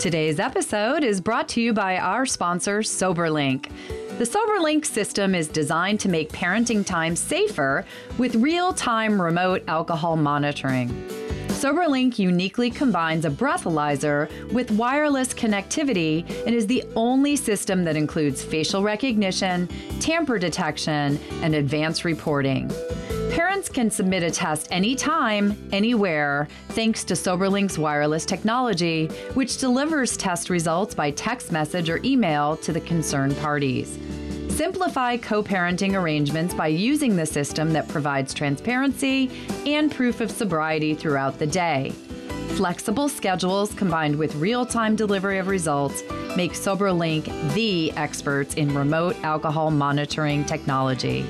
Today's episode is brought to you by our sponsor, Soberlink. The Soberlink system is designed to make parenting time safer with real-time remote alcohol monitoring. Soberlink uniquely combines a breathalyzer with wireless connectivity and is the only system that includes facial recognition, tamper detection, and advanced reporting. Parents can submit a test anytime, anywhere, thanks to Soberlink's wireless technology, which delivers test results by text message or email to the concerned parties. Simplify co-parenting arrangements by using the system that provides transparency and proof of sobriety throughout the day. Flexible schedules combined with real-time delivery of results make Soberlink the experts in remote alcohol monitoring technology.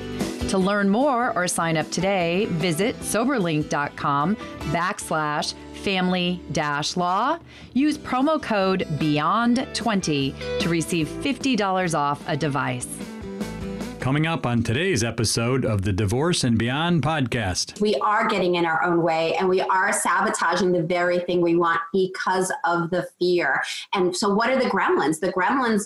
To learn more or sign up today, visit Soberlink.com/family-law. Use promo code BEYOND20 to receive $50 off a device. Coming up on today's episode of the Divorce and Beyond podcast. We are getting in our own way and we are sabotaging the very thing we want because of the fear. And so what are the gremlins? The gremlins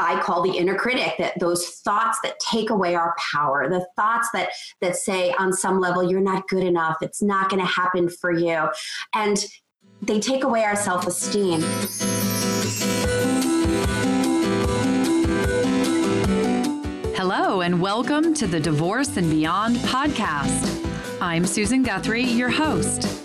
I call the inner critic, that those thoughts that take away our power, the thoughts that say on some level, you're not good enough, it's not going to happen for you. And they take away our self-esteem. Hello, and welcome to the Divorce and Beyond podcast. I'm Susan Guthrie, your host.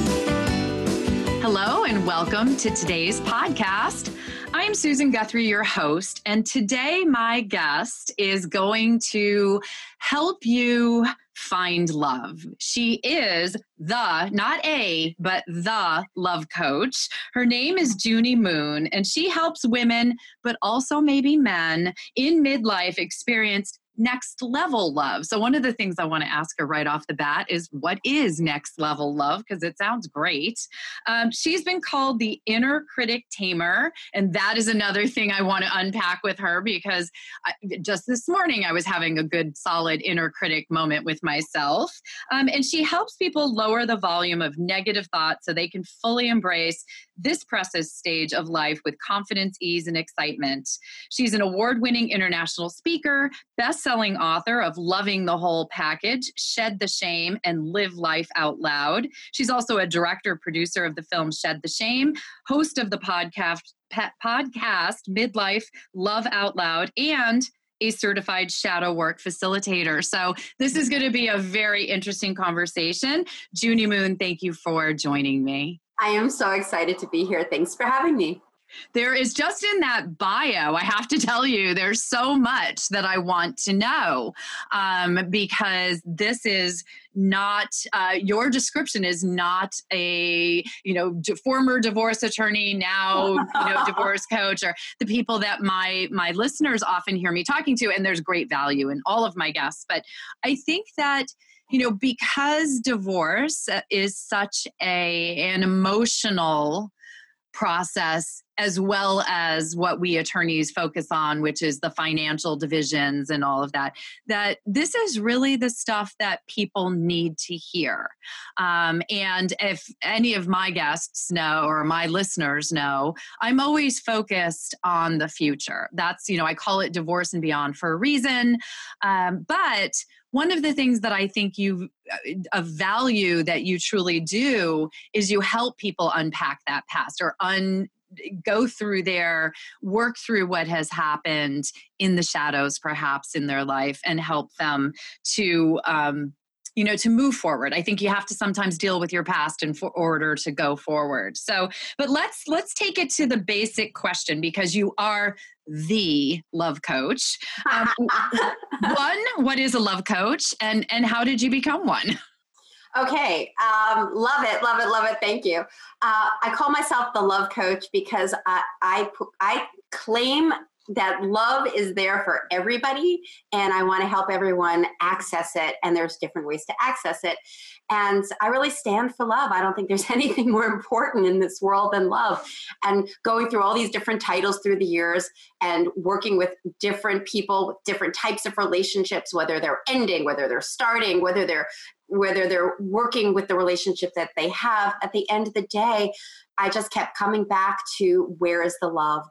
Hello and welcome to today's podcast. I'm Susan Guthrie, your host, and today my guest is going to help you find love. She is the, not a, but the love coach. Her name is Junie Moon, and she helps women, but also maybe men, in midlife experience next level love. So one of the things I want to ask her right off the bat is, what is next level love? Because it sounds great. She's been called the Inner Critic Tamer. And that is another thing I want to unpack with her, because just this morning I was having a good solid inner critic moment with myself. And she helps people lower the volume of negative thoughts so they can fully embrace this precious stage of life with confidence, ease, and excitement. She's an award-winning international speaker, best-selling author of Loving the Whole Package, Shed the Shame, and Live Life Out Loud. She's also a director-producer of the film Shed the Shame, host of the podcast Midlife Love Out Loud, and a certified shadow work facilitator. So this is going to be a very interesting conversation. Junie Moon, thank you for joining me. I am so excited to be here. Thanks for having me. There is just in that bio, I have to tell you, there's so much that I want to know, because this is not, your description is not a, former divorce attorney, now, divorce coach, or the people that my listeners often hear me talking to. And there's great value in all of my guests. But I think that, because divorce is such an emotional process, as well as what we attorneys focus on, which is the financial divisions and all of that, that this is really the stuff that people need to hear. And if any of my guests know, or my listeners know, I'm always focused on the future. That's, I call it Divorce and Beyond for a reason. But one of the things that I think of value that you truly do is you help people unpack that past, or go through work through what has happened in the shadows, perhaps, in their life, and help them to, to move forward. I think you have to sometimes deal with your past in order to go forward. So, but let's take it to the basic question, because you are the love coach. What is a love coach, and how did you become one? Okay. Love it. Love it. Love it. Thank you. I call myself the love coach because I claim that love is there for everybody, and I want to help everyone access it, and there's different ways to access it. And I really stand for love. I don't think there's anything more important in this world than love. And going through all these different titles through the years and working with different people, with different types of relationships, whether they're ending, whether they're starting, whether they're working with the relationship that they have, at the end of the day, I just kept coming back to where is the love,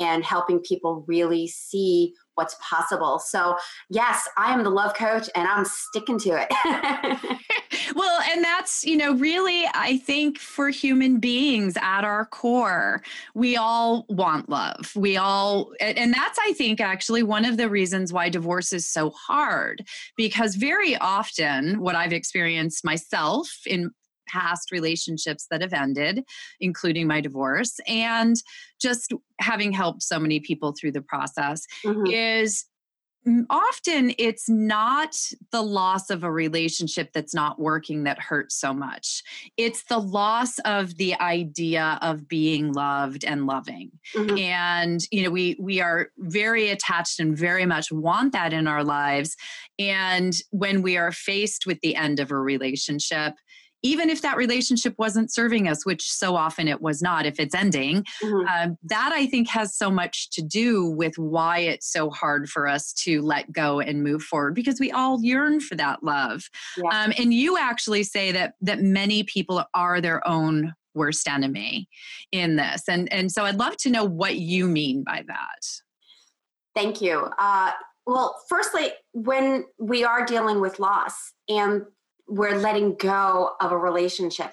and helping people really see what's possible. So yes, I am the love coach, and I'm sticking to it. Well, and that's, really, I think for human beings at our core, we all want love. And that's, I think, actually one of the reasons why divorce is so hard, because very often what I've experienced myself in past relationships that have ended, including my divorce, and just having helped so many people through the process, mm-hmm. is often it's not the loss of a relationship that's not working that hurts so much. It's the loss of the idea of being loved and loving. Mm-hmm. And, we are very attached and very much want that in our lives. And when we are faced with the end of a relationship, even if that relationship wasn't serving us, which so often it was not, if it's ending, mm-hmm. That I think has so much to do with why it's so hard for us to let go and move forward, because we all yearn for that love. Yeah. And you actually say that many people are their own worst enemy in this. And so I'd love to know what you mean by that. Thank you. Well, firstly, when we are dealing with loss and we're letting go of a relationship,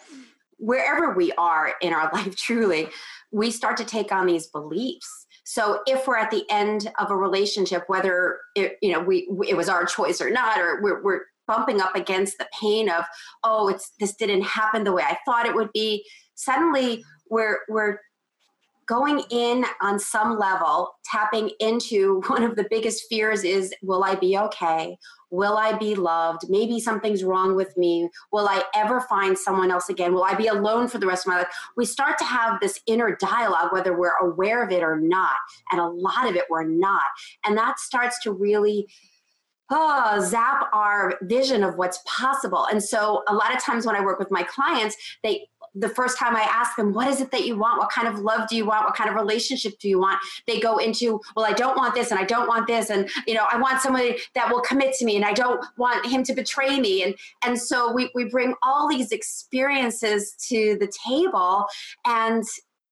wherever we are in our life, truly, we start to take on these beliefs. So if we're at the end of a relationship, whether it was our choice or not, or we're bumping up against the pain of, this didn't happen the way I thought it would be. Suddenly we're going in on some level, tapping into one of the biggest fears is, will I be okay? Will I be loved? Maybe something's wrong with me. Will I ever find someone else again? Will I be alone for the rest of my life? We start to have this inner dialogue, whether we're aware of it or not. And a lot of it we're not. And that starts to really zap our vision of what's possible. And so a lot of times when I work with my clients, the first time I ask them, what is it that you want? What kind of love do you want? What kind of relationship do you want? They go into, well, I don't want this and I don't want this. And, I want somebody that will commit to me and I don't want him to betray me. And so we bring all these experiences to the table. And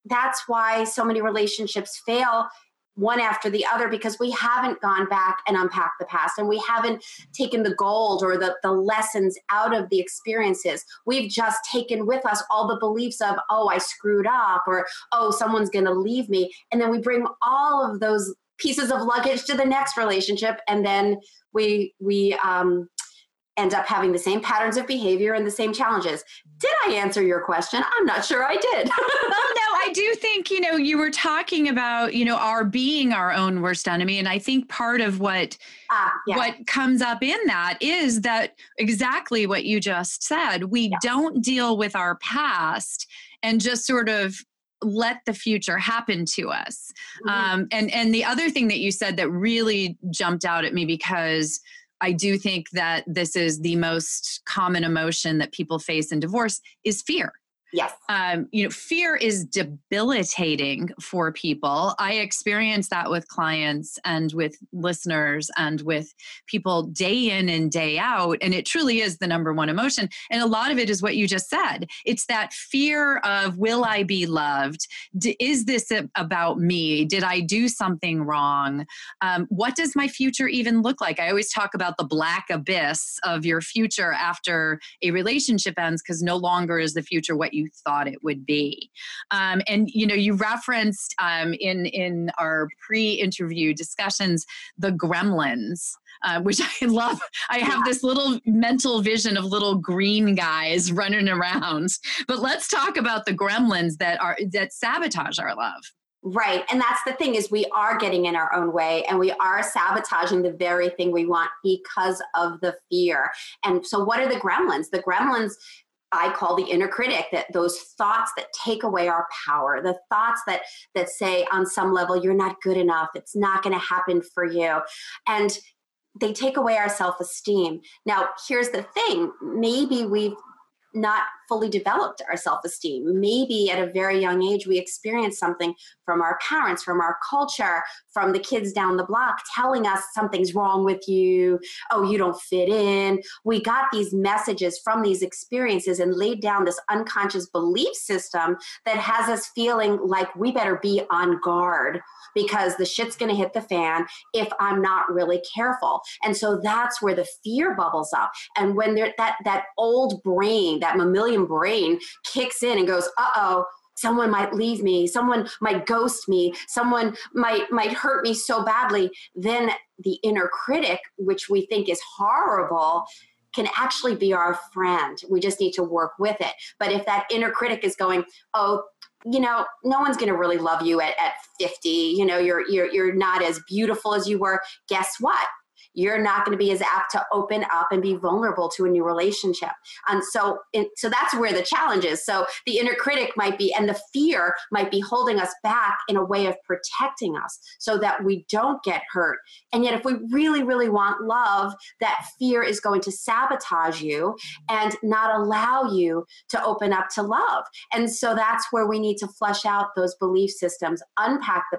that's why so many relationships fail one after the other, because we haven't gone back and unpacked the past, and we haven't taken the gold or the lessons out of the experiences. We've just taken with us all the beliefs of, I screwed up, or, someone's going to leave me. And then we bring all of those pieces of luggage to the next relationship. And then we end up having the same patterns of behavior and the same challenges. Did I answer your question? I'm not sure I did. I do think, you were talking about, our being our own worst enemy. And I think part of what comes up in that is that exactly what you just said, we don't deal with our past and just sort of let the future happen to us. Mm-hmm. And the other thing that you said that really jumped out at me, because I do think that this is the most common emotion that people face in divorce, is fear. Yes. Fear is debilitating for people. I experience that with clients and with listeners and with people day in and day out. And it truly is the number one emotion. And a lot of it is what you just said. It's that fear of, will I be loved? Is this about me? Did I do something wrong? What does my future even look like? I always talk about the black abyss of your future after a relationship ends, because no longer is the future what you thought it would be. You referenced in our pre-interview discussions, the gremlins, which I love. I have this little mental vision of little green guys running around. But let's talk about the gremlins that sabotage our love. Right. And that's the thing, is we are getting in our own way, and we are sabotaging the very thing we want because of the fear. And so what are the gremlins? The gremlins I call the inner critic, that those thoughts that take away our power, the thoughts that say on some level, you're not good enough, it's not going to happen for you. And they take away our self-esteem. Now, here's the thing. Maybe we've not fully developed our self-esteem. Maybe at a very young age, we experienced something from our parents, from our culture, from the kids down the block telling us something's wrong with you. Oh, you don't fit in. We got these messages from these experiences and laid down this unconscious belief system that has us feeling like we better be on guard because the shit's going to hit the fan if I'm not really careful. And so that's where the fear bubbles up. And when that old brain, that mammalian brain kicks in and goes, uh-oh, someone might leave me, someone might ghost me, someone might hurt me so badly, then the inner critic, which we think is horrible, can actually be our friend. We just need to work with it. But if that inner critic is going, oh, you know, no one's going to really love you at 50, you know, you're not as beautiful as you were, guess what? You're not going to be as apt to open up and be vulnerable to a new relationship. And so that's where the challenge is. So the inner critic might be, and the fear might be holding us back in a way of protecting us so that we don't get hurt. And yet if we really, really want love, that fear is going to sabotage you and not allow you to open up to love. And so that's where we need to flush out those belief systems, unpack the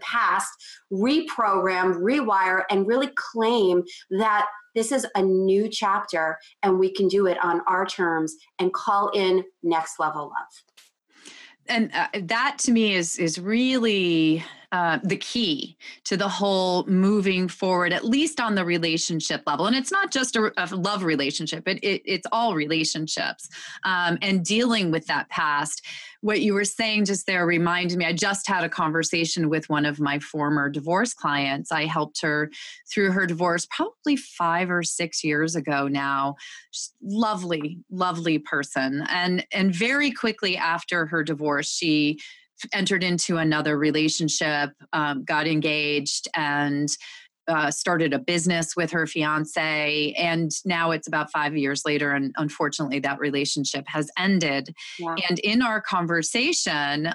past, reprogram, rewire, and really claim that this is a new chapter and we can do it on our terms and call in next level love. And that to me is really the key to the whole moving forward, at least on the relationship level. And it's not just a love relationship, it's all relationships, and dealing with that past. What you were saying just there reminded me, I just had a conversation with one of my former divorce clients. I helped her through her divorce probably 5 or 6 years ago now. Just lovely, lovely person. And very quickly after her divorce, she entered into another relationship, got engaged, and started a business with her fiance. And now it's about 5 years later. And unfortunately, that relationship has ended. Wow. And in our conversation,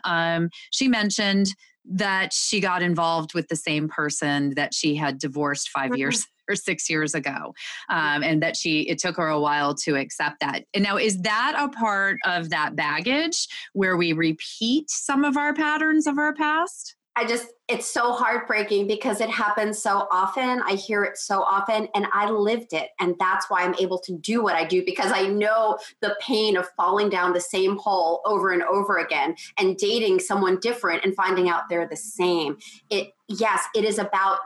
she mentioned that she got involved with the same person that she had divorced 5 years or 6 years ago. And that it took her a while to accept that. And now, is that a part of that baggage where we repeat some of our patterns of our past? It's so heartbreaking because it happens so often. I hear it so often, and I lived it. And that's why I'm able to do what I do, because I know the pain of falling down the same hole over and over again and dating someone different and finding out they're the same. It is about,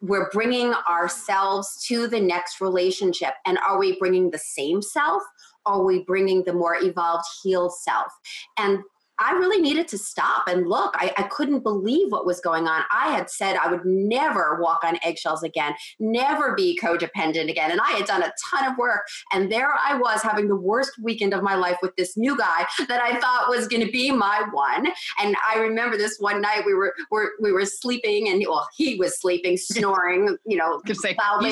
we're bringing ourselves to the next relationship. And are we bringing the same self? Are we bringing the more evolved, healed self? And I really needed to stop and look. I couldn't believe what was going on. I had said I would never walk on eggshells again, never be codependent again. And I had done a ton of work. And there I was having the worst weekend of my life with this new guy that I thought was going to be my one. And I remember this one night we were sleeping, and he was sleeping, snoring, loudly.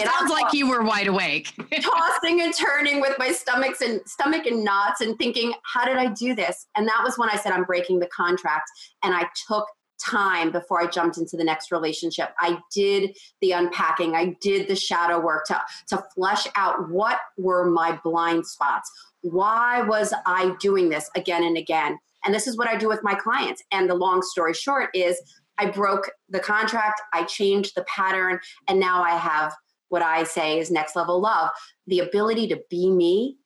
It sounds like you were wide awake. Tossing and turning with my stomach and knots and thinking, how did I do this? And that was when I said, I'm breaking the contract. And I took time before I jumped into the next relationship. I did the unpacking. I did the shadow work to flesh out what were my blind spots. Why was I doing this again and again? And this is what I do with my clients. And the long story short is I broke the contract. I changed the pattern. And now I have what I say is next level love, the ability to be me,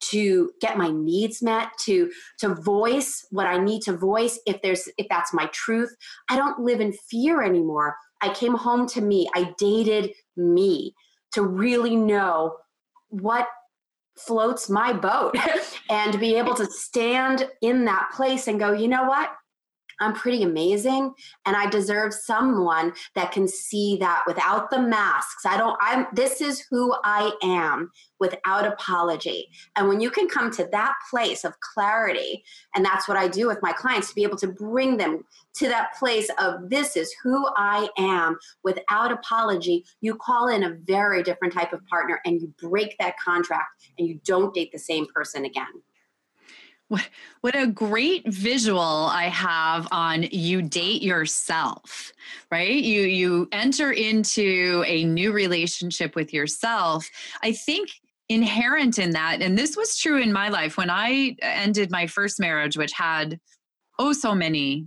to get my needs met, to voice what I need to voice if that's my truth. I don't live in fear anymore. I came home to me. I dated me to really know what floats my boat and be able to stand in that place and go, you know what? I'm pretty amazing and I deserve someone that can see that without the masks. This is who I am without apology. And when you can come to that place of clarity, and that's what I do with my clients, to be able to bring them to that place of this is who I am without apology, you call in a very different type of partner and you break that contract and you don't date the same person again. What a great visual I have on you date yourself, right? You enter into a new relationship with yourself. I think inherent in that, and this was true in my life when I ended my first marriage, which had so many,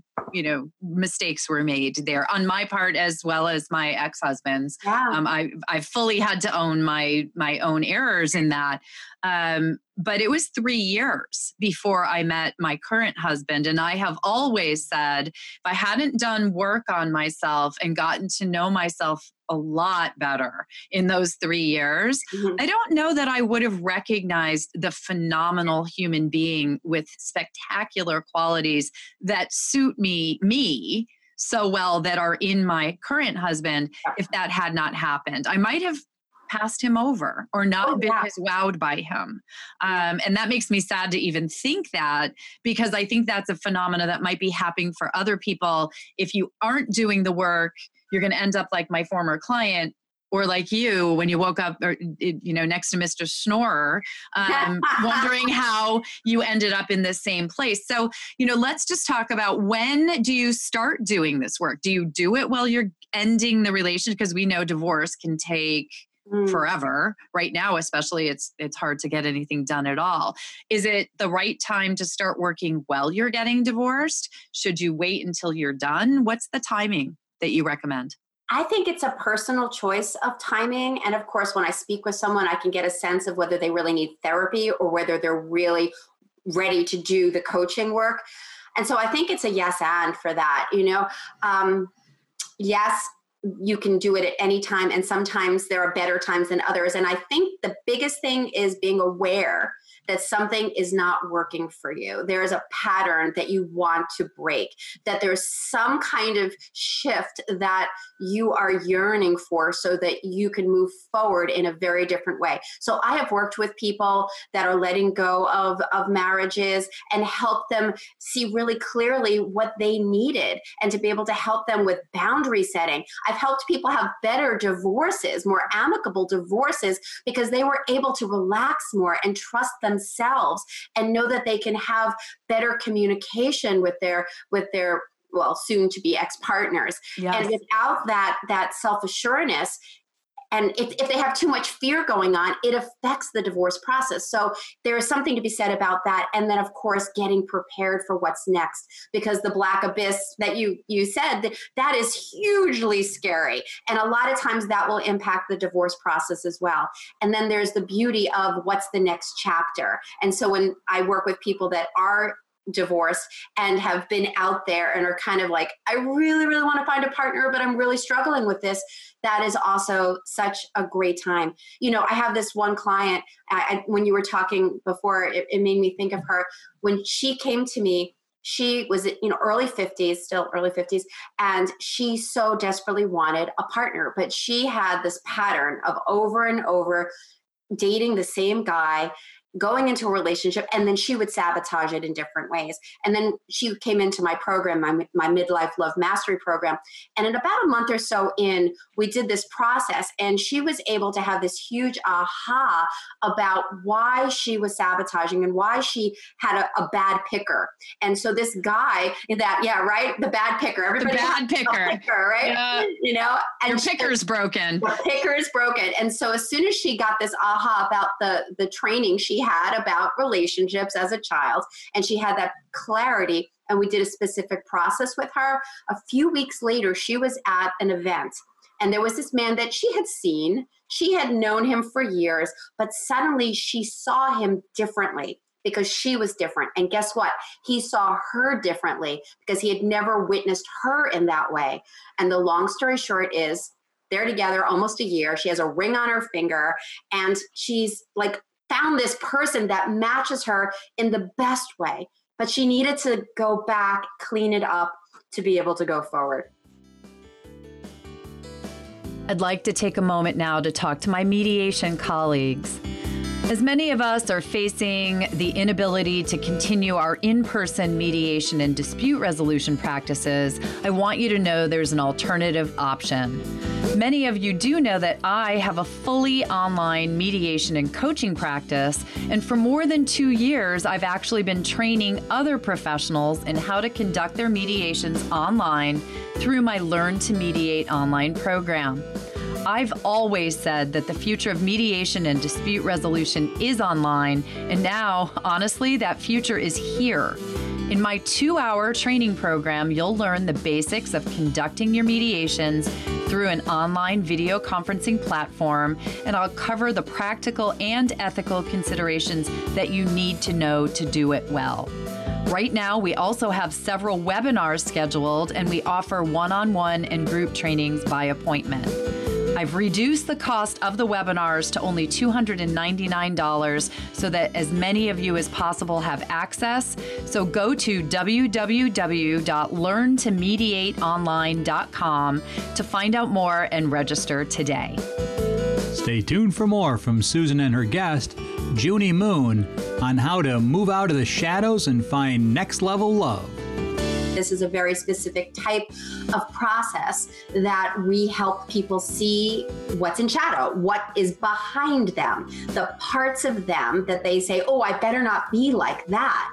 mistakes were made there on my part as well as my ex-husband's. Yeah. I fully had to own my own errors in that. But it was 3 years before I met my current husband. And I have always said, if I hadn't done work on myself and gotten to know myself a lot better in those 3 years, mm-hmm. I don't know that I would have recognized the phenomenal human being with spectacular qualities that suit me so well that are in my current husband if that had not happened. I might have passed him over or not been as wowed by him. And that makes me sad to even think that, because I think that's a phenomena that might be happening for other people. If you aren't doing the work, you're going to end up like my former client or like you when you woke up, or, next to Mr. Snorer, wondering how you ended up in the same place. So, let's just talk about, when do you start doing this work? Do you do it while you're ending the relationship? Because we know divorce can take forever. Right now, especially, it's hard to get anything done at all. Is it the right time to start working while you're getting divorced? Should you wait until you're done? What's the timing that you recommend? I think it's a personal choice of timing. And of course, when I speak with someone, I can get a sense of whether they really need therapy or whether they're really ready to do the coaching work. And so I think it's a yes and for that. Yes, you can do it at any time. And sometimes there are better times than others. And I think the biggest thing is being aware that something is not working for you. There is a pattern that you want to break, that there's some kind of shift that you are yearning for so that you can move forward in a very different way. So I have worked with people that are letting go of marriages and help them see really clearly what they needed and to be able to help them with boundary setting. I've helped people have better divorces, more amicable divorces, because they were able to relax more and trust themselves and know that they can have better communication with their soon to be ex-partners. Yes. And without that self-assuredness, and if they have too much fear going on, it affects the divorce process. So there is something to be said about that. And then, of course, getting prepared for what's next, because the black abyss that you said, that is hugely scary. And a lot of times that will impact the divorce process as well. And then there's the beauty of what's the next chapter. And so when I work with people that are divorced and have been out there and are kind of like, I really, really want to find a partner, but I'm really struggling with this, that is also such a great time. I have this one client, when you were talking before, it made me think of her. When she came to me, she was early 50s, and she so desperately wanted a partner, but she had this pattern of over and over dating the same guy, going into a relationship, and then she would sabotage it in different ways. And then she came into my program, my Midlife Love Mastery program. And in about a month or so in, we did this process, and she was able to have this huge aha about why she was sabotaging and why she had a bad picker. And so this guy the bad picker, everybody, the bad picker, right? Yeah. And your picker's broken. The picker is broken. And so as soon as she got this aha about the training she had about relationships as a child, and she had that clarity, and we did a specific process with her. A few weeks later, she was at an event, and there was this man that she had seen. She had known him for years, but suddenly she saw him differently because she was different. And guess what? He saw her differently because he had never witnessed her in that way. And the long story short is they're together almost a year. She has a ring on her finger, and she's like, found this person that matches her in the best way. but she needed to go back, clean it up to be able to go forward. I'd like to take a moment now to talk to my mediation colleagues. As many of us are facing the inability to continue our in-person mediation and dispute resolution practices, I want you to know there's an alternative option. Many of you do know that I have a fully online mediation and coaching practice, and for more than 2 years, I've actually been training other professionals in how to conduct their mediations online through my Learn to Mediate online program. I've always said that the future of mediation and dispute resolution is online, and now, honestly, that future is here. In my 2-hour training program, you'll learn the basics of conducting your mediations through an online video conferencing platform, and I'll cover the practical and ethical considerations that you need to know to do it well. Right now, we also have several webinars scheduled, and we offer one-on-one and group trainings by appointment. I've reduced the cost of the webinars to only $299 so that as many of you as possible have access. So go to www.learntomediateonline.com to find out more and register today. Stay tuned for more from Susan and her guest, Junie Moon, on how to move out of the shadows and find next level love. This is a very specific type of process that we help people see what's in shadow, what is behind them, the parts of them that they say, oh, I better not be like that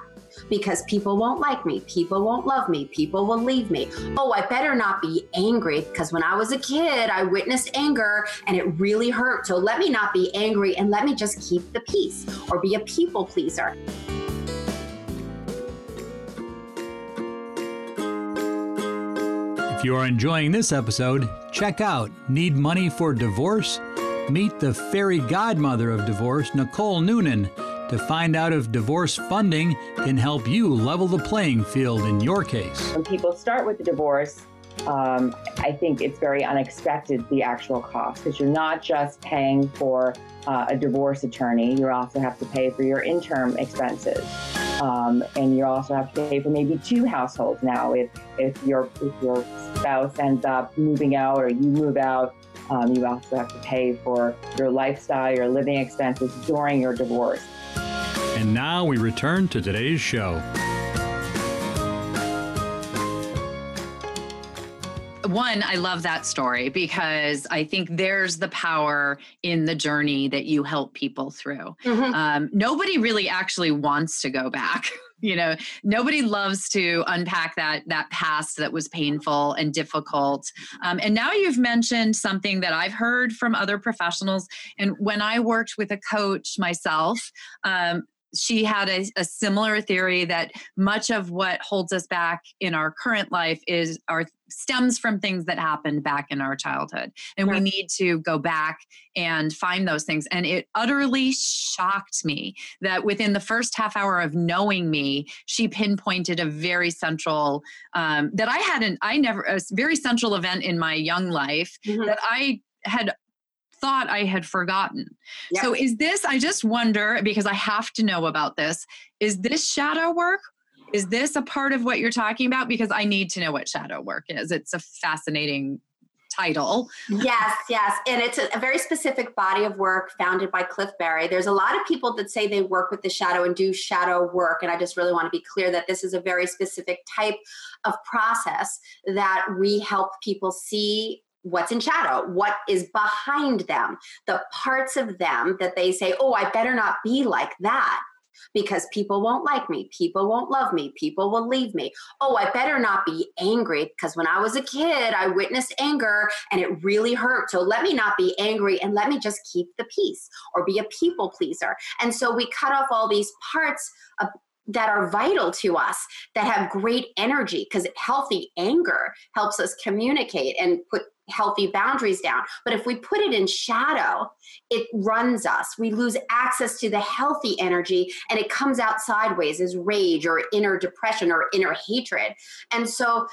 because people won't like me, people won't love me, people will leave me. Oh, I better not be angry because when I was a kid, I witnessed anger and it really hurt. So let me not be angry and let me just keep the peace or be a people pleaser. If you are enjoying this episode, check out Need Money for Divorce? Meet the fairy godmother of divorce, Nicole Noonan, to find out if divorce funding can help you level the playing field in your case. When people start with the divorce, I think it's very unexpected, the actual cost, because you're not just paying for a divorce attorney, you also have to pay for your interim expenses. And you also have to pay for maybe 2 households now if your spouse ends up moving out or you move out. You also have to pay for your lifestyle, your living expenses during your divorce. And now we return to today's show. One, I love that story because I think there's the power in the journey that you help people through. Mm-hmm. Nobody really actually wants to go back. You know, nobody loves to unpack that past that was painful and difficult. And now you've mentioned something that I've heard from other professionals. And when I worked with a coach myself, she had a similar theory that much of what holds us back in our current life stems from things that happened back in our childhood. And we need to go back and find those things. And it utterly shocked me that within the first half hour of knowing me, she pinpointed a very central, a very central event in my young life mm-hmm. that I thought I had forgotten. Yep. So is this, I just wonder, because I have to know about this, is this shadow work? Is this a part of what you're talking about? Because I need to know what shadow work is. It's a fascinating title. Yes. And it's a very specific body of work founded by Cliff Berry. There's a lot of people that say they work with the shadow and do shadow work. And I just really want to be clear that this is a very specific type of process that we help people see what's in shadow, what is behind them, the parts of them that they say, oh, I better not be like that because people won't like me, people won't love me, people will leave me. Oh, I better not be angry because when I was a kid, I witnessed anger and it really hurt. So let me not be angry and let me just keep the peace or be a people pleaser. And so we cut off all these parts of that are vital to us, that have great energy, because healthy anger helps us communicate and put healthy boundaries down. But if we put it in shadow, it runs us. We lose access to the healthy energy and it comes out sideways as rage or inner depression or inner hatred. And so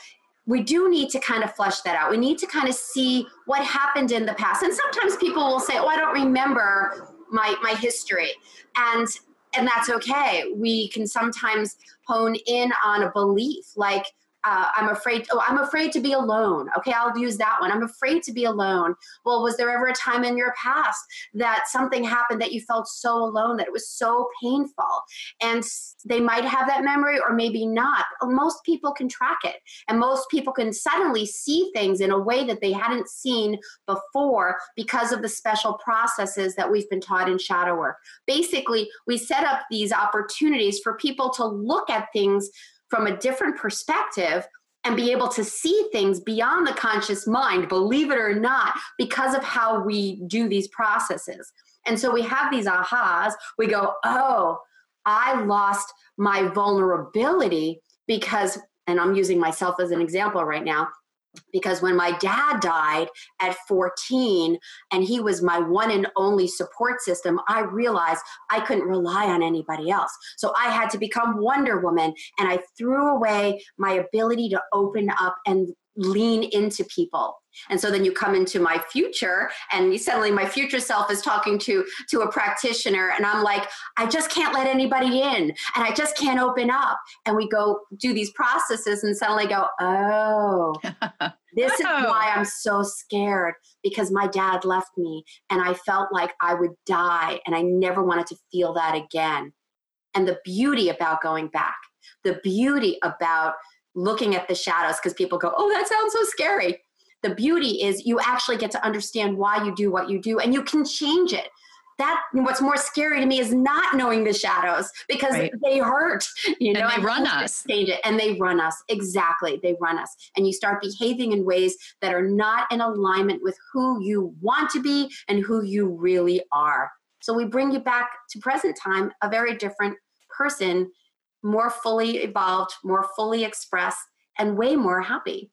we do need to kind of flesh that out. We need to kind of see what happened in the past. And sometimes people will say, oh, I don't remember my history. And And that's okay. We can sometimes hone in on a belief like, I'm afraid to be alone. Okay, I'll use that one. I'm afraid to be alone. Well, was there ever a time in your past that something happened that you felt so alone, that it was so painful? And they might have that memory or maybe not. Most people can track it. And most people can suddenly see things in a way that they hadn't seen before because of the special processes that we've been taught in shadow work. Basically, we set up these opportunities for people to look at things from a different perspective and be able to see things beyond the conscious mind, believe it or not, because of how we do these processes. And so we have these ahas. We go, oh, I lost my vulnerability because, and I'm using myself as an example right now, because when my dad died at 14 and he was my one and only support system, I realized I couldn't rely on anybody else. So I had to become Wonder Woman, and I threw away my ability to open up and lean into people. And so then you come into my future, and suddenly my future self is talking to a practitioner, and I'm like, I just can't let anybody in, and I just can't open up. And we go do these processes and suddenly go, oh, this is why I'm so scared, because my dad left me and I felt like I would die and I never wanted to feel that again. And the beauty about going back, the beauty about looking at the shadows, because people go, oh, that sounds so scary. The beauty is you actually get to understand why you do what you do, and you can change it. What's more scary to me is not knowing the shadows, because they hurt, and they run us. Change it, and they run us. Exactly. They run us. And you start behaving in ways that are not in alignment with who you want to be and who you really are. So we bring you back to present time, a very different person, more fully evolved, more fully expressed, and way more happy.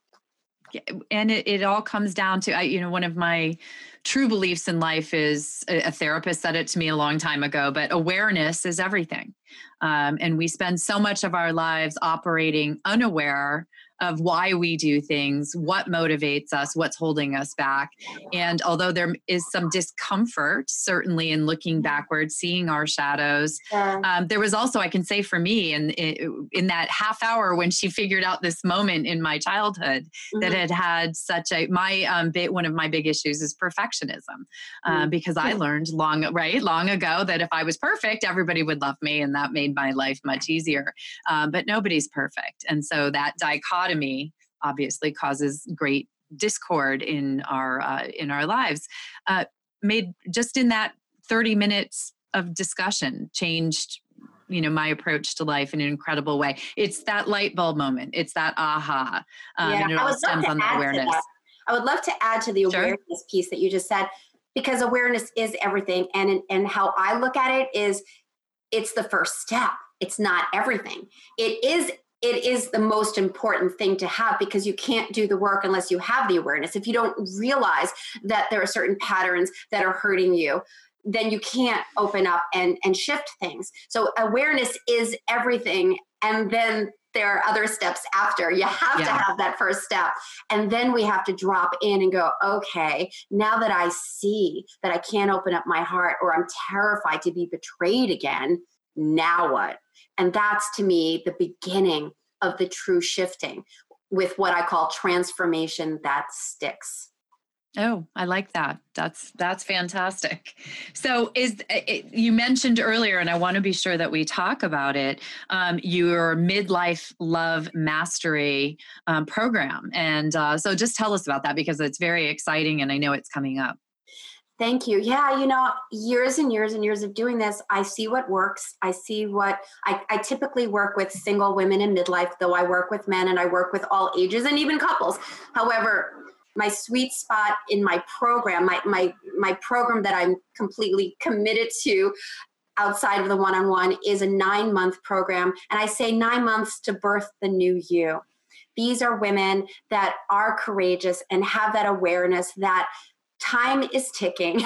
And it all comes down to, one of my true beliefs in life is, a therapist said it to me a long time ago, but awareness is everything. And we spend so much of our lives operating unaware of why we do things, what motivates us, what's holding us back. And although there is some discomfort, certainly in looking backwards, seeing our shadows, there was also, I can say for me, in that half hour when she figured out this moment in my childhood that had such a, one of my big issues is perfectionism, because I learned long ago that if I was perfect, everybody would love me, and that made my life much easier. But nobody's perfect. And so that dichotomy obviously causes great discord in our lives. Made just in that 30 minutes of discussion changed, my approach to life in an incredible way. It's that light bulb moment. It's that aha. And it all stems on the awareness. I would love to add to the awareness piece that you just said, because awareness is everything. And how I look at it is, it's the first step. It's not everything. It is the most important thing to have, because you can't do the work unless you have the awareness. If you don't realize that there are certain patterns that are hurting you, then you can't open up and shift things. So awareness is everything. And then there are other steps after. You have to have that first step. And then we have to drop in and go, okay, now that I see that I can't open up my heart, or I'm terrified to be betrayed again, now what? And that's, to me, the beginning of the true shifting, with what I call transformation that sticks. Oh, I like that. That's fantastic. So you mentioned earlier, and I want to be sure that we talk about it, your Midlife Love Mastery program. And so just tell us about that, because it's very exciting and I know it's coming up. Thank you. Yeah, years and years and years of doing this, I see what works. I see what I typically work with single women in midlife, though I work with men and I work with all ages and even couples. However, my sweet spot in my program, my program that I'm completely committed to outside of the one-on-one, is a 9-month program. And I say 9 months to birth the new you. These are women that are courageous and have that awareness that time is ticking,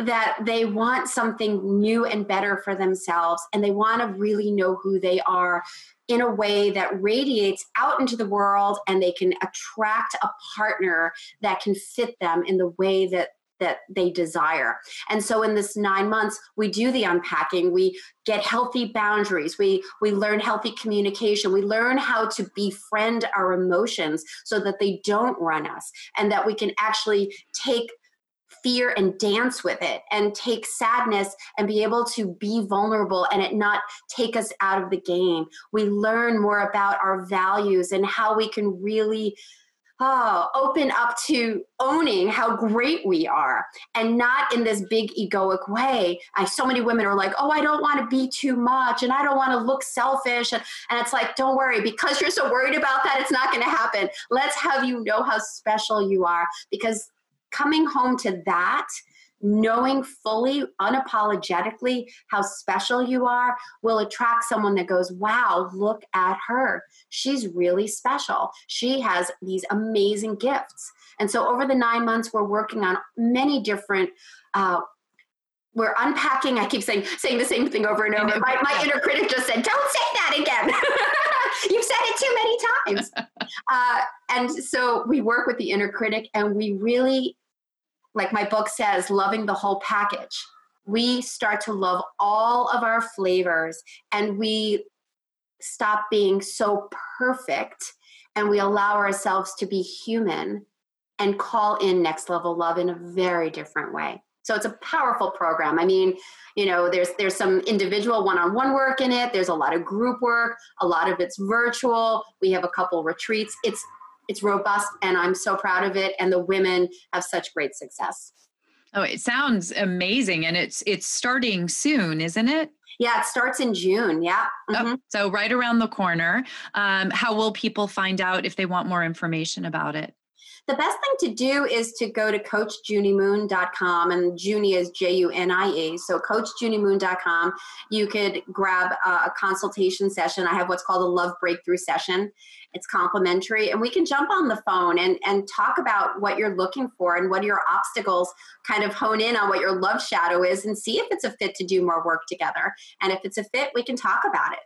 that they want something new and better for themselves, and they want to really know who they are in a way that radiates out into the world, and they can attract a partner that can fit them in the way that that they desire. And so in this 9 months, we do the unpacking, we get healthy boundaries, we learn healthy communication, we learn how to befriend our emotions so that they don't run us, and that we can actually take fear and dance with it, and take sadness and be able to be vulnerable and it not take us out of the game. We learn more about our values and how we can really open up to owning how great we are, and not in this big egoic way. So many women are like, I don't want to be too much, and I don't want to look selfish. And it's like, don't worry, because you're so worried about that, it's not going to happen. Let's have you know how special you are, because coming home to that, knowing fully, unapologetically how special you are, will attract someone that goes, wow, look at her. She's really special. She has these amazing gifts. And so over the 9 months, we're working on many different, we're unpacking. I keep saying the same thing over and over. My inner critic just said, don't say that again. You've said it too many times. And so we work with the inner critic, and we really, like my book says, loving the whole package. We start to love all of our flavors, and we stop being so perfect, and we allow ourselves to be human and call in next level love in a very different way. So it's a powerful program. I mean, there's some individual one-on-one work in it. There's a lot of group work. A lot of it's virtual. We have a couple retreats. It's robust, and I'm so proud of it. And the women have such great success. Oh, it sounds amazing. And it's starting soon, isn't it? Yeah, it starts in June. Yeah. Mm-hmm. So right around the corner. How will people find out if they want more information about it? The best thing to do is to go to CoachJunieMoon.com, and Junie is Junie. So CoachJunieMoon.com, you could grab a consultation session. I have what's called a love breakthrough session. It's complimentary, and we can jump on the phone and talk about what you're looking for and what are your obstacles, kind of hone in on what your love shadow is and see if it's a fit to do more work together. And if it's a fit, we can talk about it.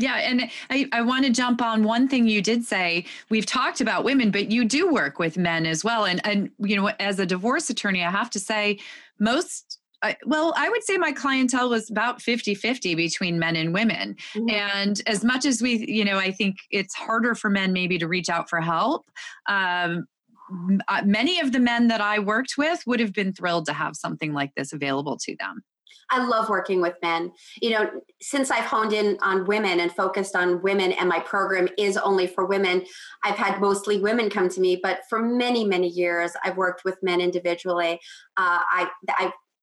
Yeah. And I want to jump on one thing you did say. We've talked about women, but you do work with men as well. And as a divorce attorney, I have to say I would say my clientele was about 50-50 between men and women. Mm-hmm. And as much as we, I think it's harder for men maybe to reach out for help. Many of the men that I worked with would have been thrilled to have something like this available to them. I love working with men. Since I've honed in on women and focused on women, and my program is only for women, I've had mostly women come to me, but for many, many years, I've worked with men individually.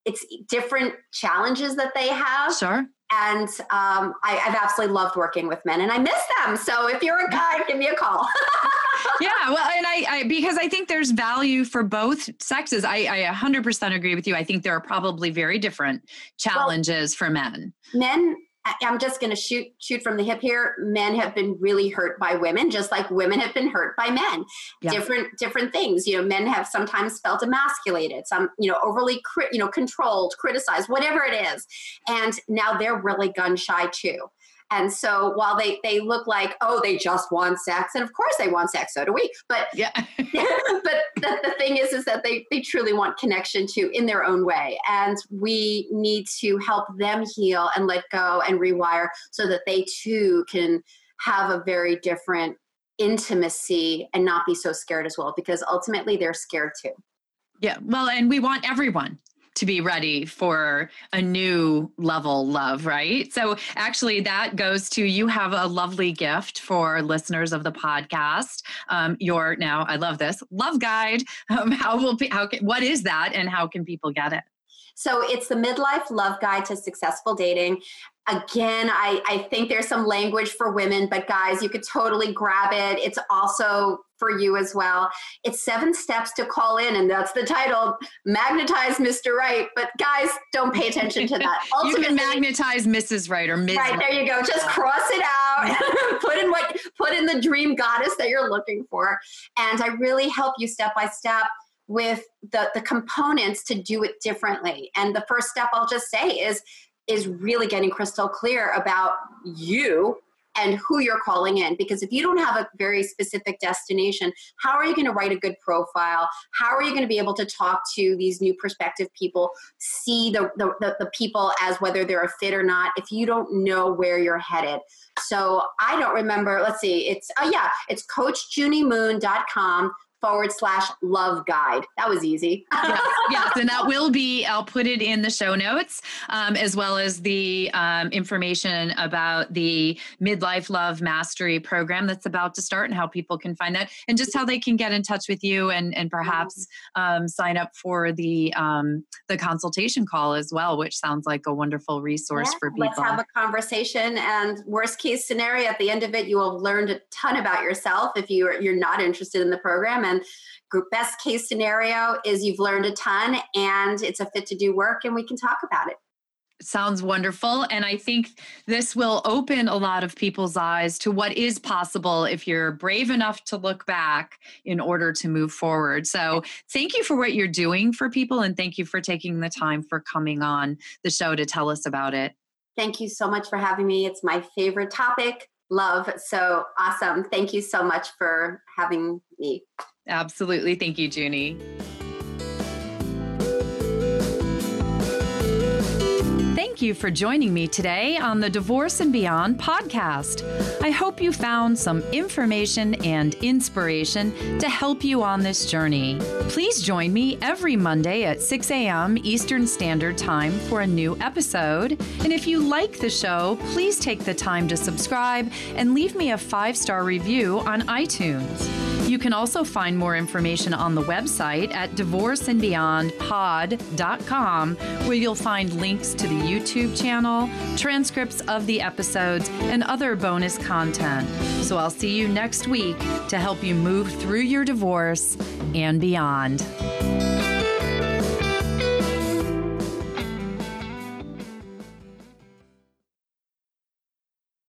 It's different challenges that they have. Sure. And I've absolutely loved working with men, and I miss them. So if you're a guy, give me a call. Yeah. Well, and I because I think there's value for both sexes. I 100% agree with you. I think there are probably very different challenges for men. I'm just going to shoot from the hip here. Men have been really hurt by women, just like women have been hurt by men. Yeah. Different things. Men have sometimes felt emasculated, some, overly, controlled, criticized, whatever it is. And now they're really gun shy too. And so while they look like, they just want sex, and of course they want sex, so do we. But yeah. But the thing is that they truly want connection too, in their own way. And we need to help them heal and let go and rewire so that they too can have a very different intimacy and not be so scared as well, because ultimately they're scared too. Yeah. Well, and we want everyone to be ready for a new level love, right? So actually that goes to, you have a lovely gift for listeners of the podcast. Your now, I love this, love guide. What is that, and how can people get it? So it's the Midlife Love Guide to Successful Dating. Again, I think there's some language for women, but guys, you could totally grab it. It's also for you as well. It's 7 steps to call in, and that's the title, Magnetize Mr. Right. But guys, don't pay attention to that. Ultimately, you can magnetize Mrs. Right or Ms. Right, there you go. Just cross it out. Put in the dream goddess that you're looking for. And I really help you step by step with the components to do it differently. And the first step, I'll just say, is really getting crystal clear about you and who you're calling in. Because if you don't have a very specific destination, how are you going to write a good profile? How are you going to be able to talk to these new prospective people, see the people as whether they're a fit or not, if you don't know where you're headed? So I don't remember. Let's see. It's CoachJunieMoon.com. /love guide. That was easy. Yes, and that will be, I'll put it in the show notes, as well as the information about the Midlife Love Mastery program that's about to start and how people can find that and just how they can get in touch with you and perhaps sign up for the consultation call as well, which sounds like a wonderful resource for people. Let's have a conversation, and worst case scenario, at the end of it, you will have learned a ton about yourself if you're not interested in the program. And best case scenario is you've learned a ton and it's a fit to do work and we can talk about it. Sounds wonderful. And I think this will open a lot of people's eyes to what is possible if you're brave enough to look back in order to move forward. So thank you for what you're doing for people. And thank you for taking the time for coming on the show to tell us about it. Thank you so much for having me. It's my favorite topic. Love. So awesome. Thank you so much for having me. Absolutely. Thank you, Junie. Thank you for joining me today on the Divorce and Beyond podcast. I hope you found some information and inspiration to help you on this journey. Please join me every Monday at 6 a.m. Eastern Standard Time for a new episode. And if you like the show, please take the time to subscribe and leave me a 5-star review on iTunes. You can also find more information on the website at divorceandbeyondpod.com, where you'll find links to the YouTube channel, transcripts of the episodes, and other bonus content. So I'll see you next week to help you move through your divorce and beyond.